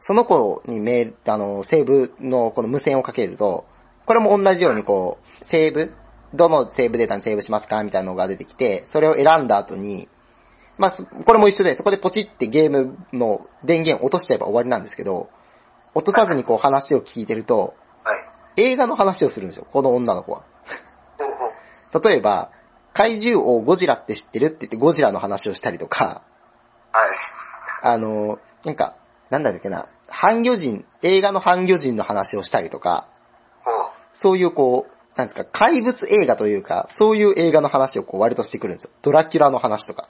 その子にセーブのこの無線をかけると、これも同じようにこう、セーブ、どのセーブデータにセーブしますかみたいなのが出てきて、それを選んだ後に、まあ、これも一緒で、そこでポチってゲームの電源を落としちゃえば終わりなんですけど、落とさずにこう話を聞いてると、映画の話をするんですよ、この女の子は。例えば、怪獣王ゴジラって知ってるって言ってゴジラの話をしたりとか、なんか、なんだっけな、映画の半魚人の話をしたりとか、そういうこう、なんですか、怪物映画というか、そういう映画の話をこう割としてくるんですよ。ドラキュラの話とか。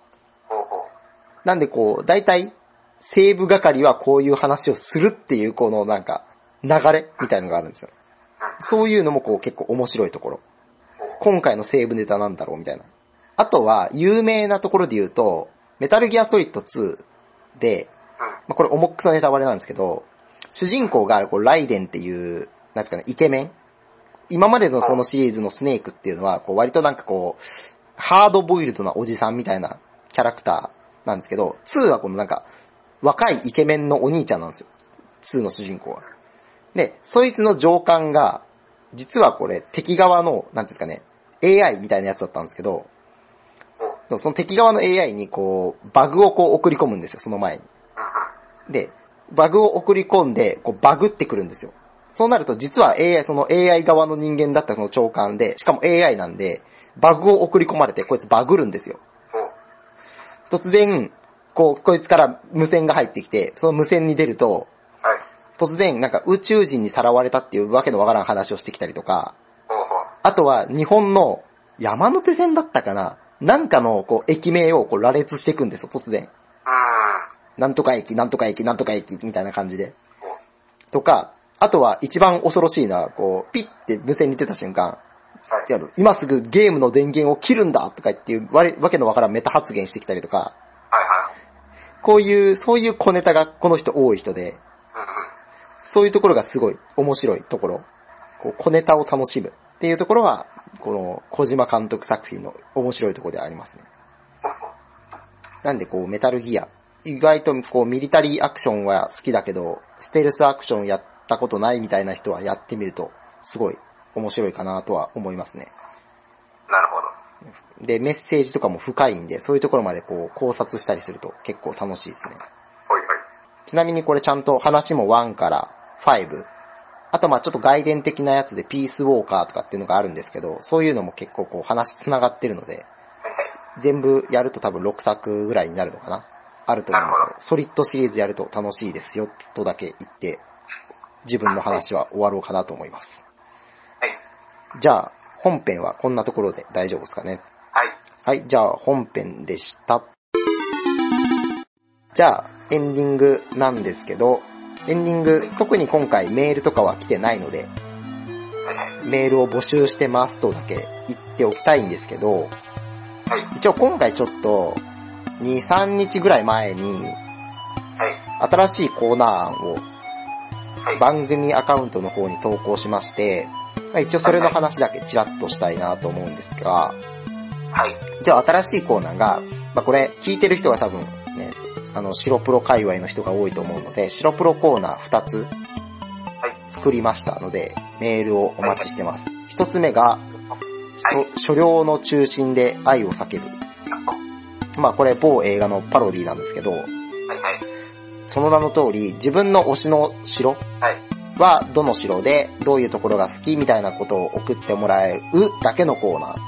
なんでこう、大体、セーブ係はこういう話をするっていうこのなんか、流れみたいのがあるんですよ。そういうのもこう結構面白いところ。今回のセーブネタなんだろうみたいな。あとは、有名なところで言うと、メタルギアソリッド2で、まあ、これ重くそネタバレなんですけど、主人公がこうライデンっていう、なんですかね、イケメン。今までのそのシリーズのスネークっていうのは、こう割となんかこう、ハードボイルドなおじさんみたいなキャラクターなんですけど、2はこのなんか、若いイケメンのお兄ちゃんなんですよ。2の主人公は。で、そいつの上官が、実はこれ敵側の、なんですかね、AI みたいなやつだったんですけど、その敵側の AI にこう、バグをこう送り込むんですよ、その前に。で、バグを送り込んで、こうバグってくるんですよ。そうなると実は AI 側の人間だったその長官で、しかも AI なんで、バグを送り込まれて、こいつバグるんですよ。突然、こいつから無線が入ってきて、その無線に出ると、突然なんか宇宙人にさらわれたっていうわけのわからん話をしてきたりとか、あとは日本の山手線だったかな、なんかのこう駅名をこう羅列していくんですよ、突然。なんとか駅、なんとか駅、なんとか駅みたいな感じで。とか、あとは一番恐ろしいのはこうピッて無線に出た瞬間、はい、今すぐゲームの電源を切るんだとかっていうわけのわからんメタ発言してきたりとか、はいはい、こういうそういう小ネタがこの人多い人で、そういうところがすごい面白いところ、こう小ネタを楽しむっていうところはこの小島監督作品の面白いところでありますね。なんでこうメタルギア意外とこうミリタリーアクションは好きだけどステルスアクションやったことないみたいな人はやってみるとすごい面白いかなとは思いますね。なるほど。で、メッセージとかも深いんで、そういうところまでこう考察したりすると結構楽しいですね。はいはい。ちなみにこれちゃんと話も1から5。あとまぁちょっと外伝的なやつでピースウォーカーとかっていうのがあるんですけど、そういうのも結構こう話つながってるので、全部やると多分6作ぐらいになるのかな。あると思うんですけど、ソリッドシリーズやると楽しいですよ、とだけ言って、自分の話は終わろうかなと思います。じゃあ、本編はこんなところで大丈夫ですかね。はい。はい、じゃあ本編でした。じゃあ、エンディングなんですけど、エンディング、特に今回メールとかは来てないので、メールを募集してますとだけ言っておきたいんですけど、はい、一応今回ちょっと、2、3日ぐらい前に、はい、新しいコーナー案を、番組アカウントの方に投稿しまして、一応それの話だけチラッとしたいなと思うんですが、はい。じゃあ新しいコーナーが、まあ、これ聞いてる人が多分ね、白プロ界隈の人が多いと思うので、白プロコーナー2つ作りましたので、メールをお待ちしてます。1つ目が、所領の中心で愛を叫ぶ。まあこれ某映画のパロディなんですけど、はいはい。その名の通り、自分の推しの城、はい。はどの城でどういうところが好きみたいなことを送ってもらうだけのコーナー。で、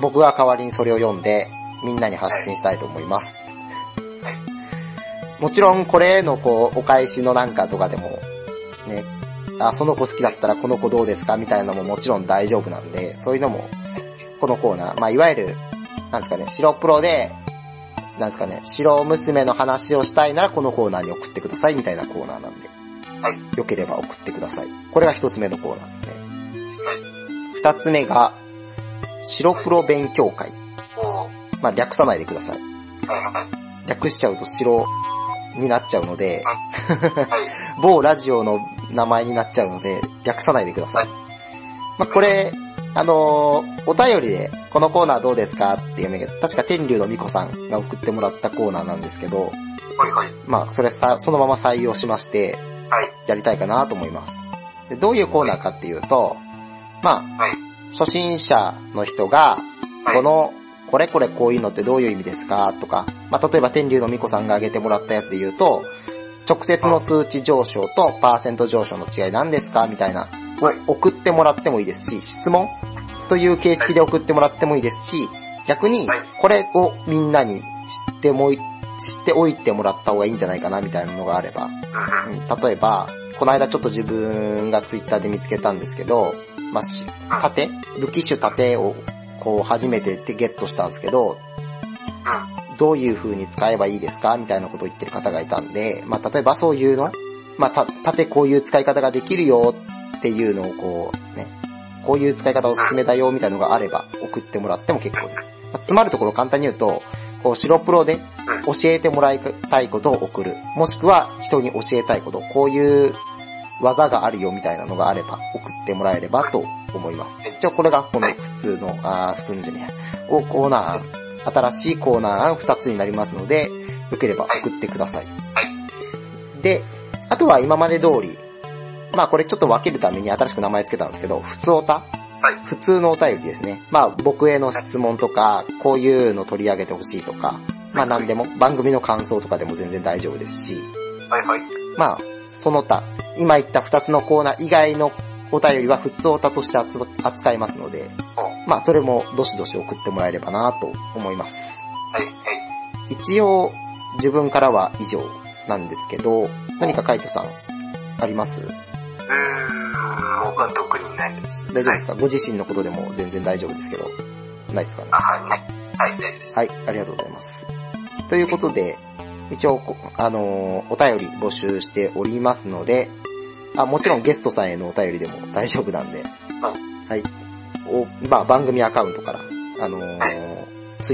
僕が代わりにそれを読んでみんなに発信したいと思います。はい、もちろんこれのこうお返しのなんかとかでもね、あ、その子好きだったらこの子どうですかみたいなのももちろん大丈夫なんで、そういうのもこのコーナー、まあいわゆるなんですかね、白プロでなんですかね、白娘の話をしたいならこのコーナーに送ってくださいみたいなコーナーなんで。はい。良ければ送ってください。これが一つ目のコーナーですね。はい。二つ目が、白黒勉強会。まあ、略さないでください。はい。略しちゃうと白になっちゃうので、はい。某ラジオの名前になっちゃうので、略さないでください。はい、まあ、これ、お便りで、このコーナーどうですかっていう、確か天竜のみこさんが送ってもらったコーナーなんですけど、はいはい。まあ、それさ、そのまま採用しまして、はい、やりたいかなと思います。で、どういうコーナーかっていうと、まあ、はい、初心者の人が、はい、これこれこういうのってどういう意味ですかとか、まあ、例えば天竜のみこさんが挙げてもらったやつで言うと、直接の数値上昇とパーセント上昇の違い何ですかみたいな、はい、送ってもらってもいいですし、質問という形式で送ってもらってもいいですし、逆に、これをみんなに知っておいてもらった方がいいんじゃないかなみたいなのがあれば、うん、例えばこの間ちょっと自分がツイッターで見つけたんですけど、まあ、盾ルキッシュ盾をこう初めてゲットしたんですけど、どういう風に使えばいいですかみたいなことを言ってる方がいたんで、まあ、例えばそういうの、まあ、盾こういう使い方ができるよっていうのをこうね、こういう使い方をおすすめだよみたいなのがあれば送ってもらっても結構です。まあ、詰まるところ簡単に言うと、こう白プロで教えてもらいたいことを送る、もしくは人に教えたいこと、こういう技があるよみたいなのがあれば送ってもらえればと思います。一応これがこの普通のじゃねえをコーナー、新しいコーナー2つになりますので、よければ送ってください。で、あとは今まで通り、まあこれちょっと分けるために新しく名前つけたんですけど、普通おた。はい、普通のお便りですね。まあ僕への質問とか、こういうの取り上げてほしいとか、まあ何でも、番組の感想とかでも全然大丈夫ですし、はいはい。まあその他、今言った2つのコーナー以外のお便りは普通おたとして扱いますので、まあそれもどしどし送ってもらえればなと思います。はいはい。一応自分からは以上なんですけど、何かカイトさんあります？僕は特にないです。大丈夫ですか？はい、ご自身のことでも全然大丈夫ですけど、ないですかね？はい、大丈夫です。はい、ありがとうございます。ということで、一応、お便り募集しておりますので、もちろんゲストさんへのお便りでも大丈夫なんで、はい。番組アカウントから、ツイ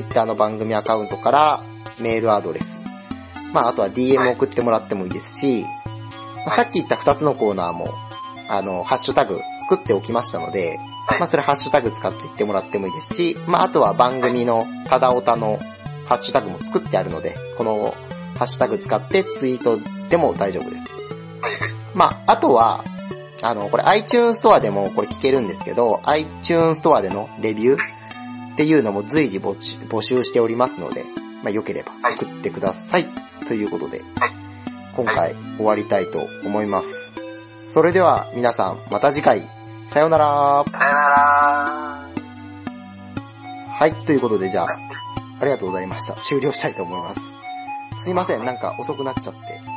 ッターの番組アカウントからメールアドレス、あとは DM 送ってもらってもいいですし、さっき言った2つのコーナーも、ハッシュタグ作っておきましたので、それハッシュタグ使っていってもらってもいいですし、あとは番組のただおたのハッシュタグも作ってあるので、このハッシュタグ使ってツイートでも大丈夫です。あとは、これ iTunes ストアでもこれ聞けるんですけど、iTunes ストアでのレビューっていうのも随時募集しておりますので、良ければ送ってください。ということで、今回終わりたいと思います。それでは皆さんまた次回、さようなら。さようなら。はい、ということでじゃあ、ありがとうございました。終了したいと思います。すいません、なんか遅くなっちゃって。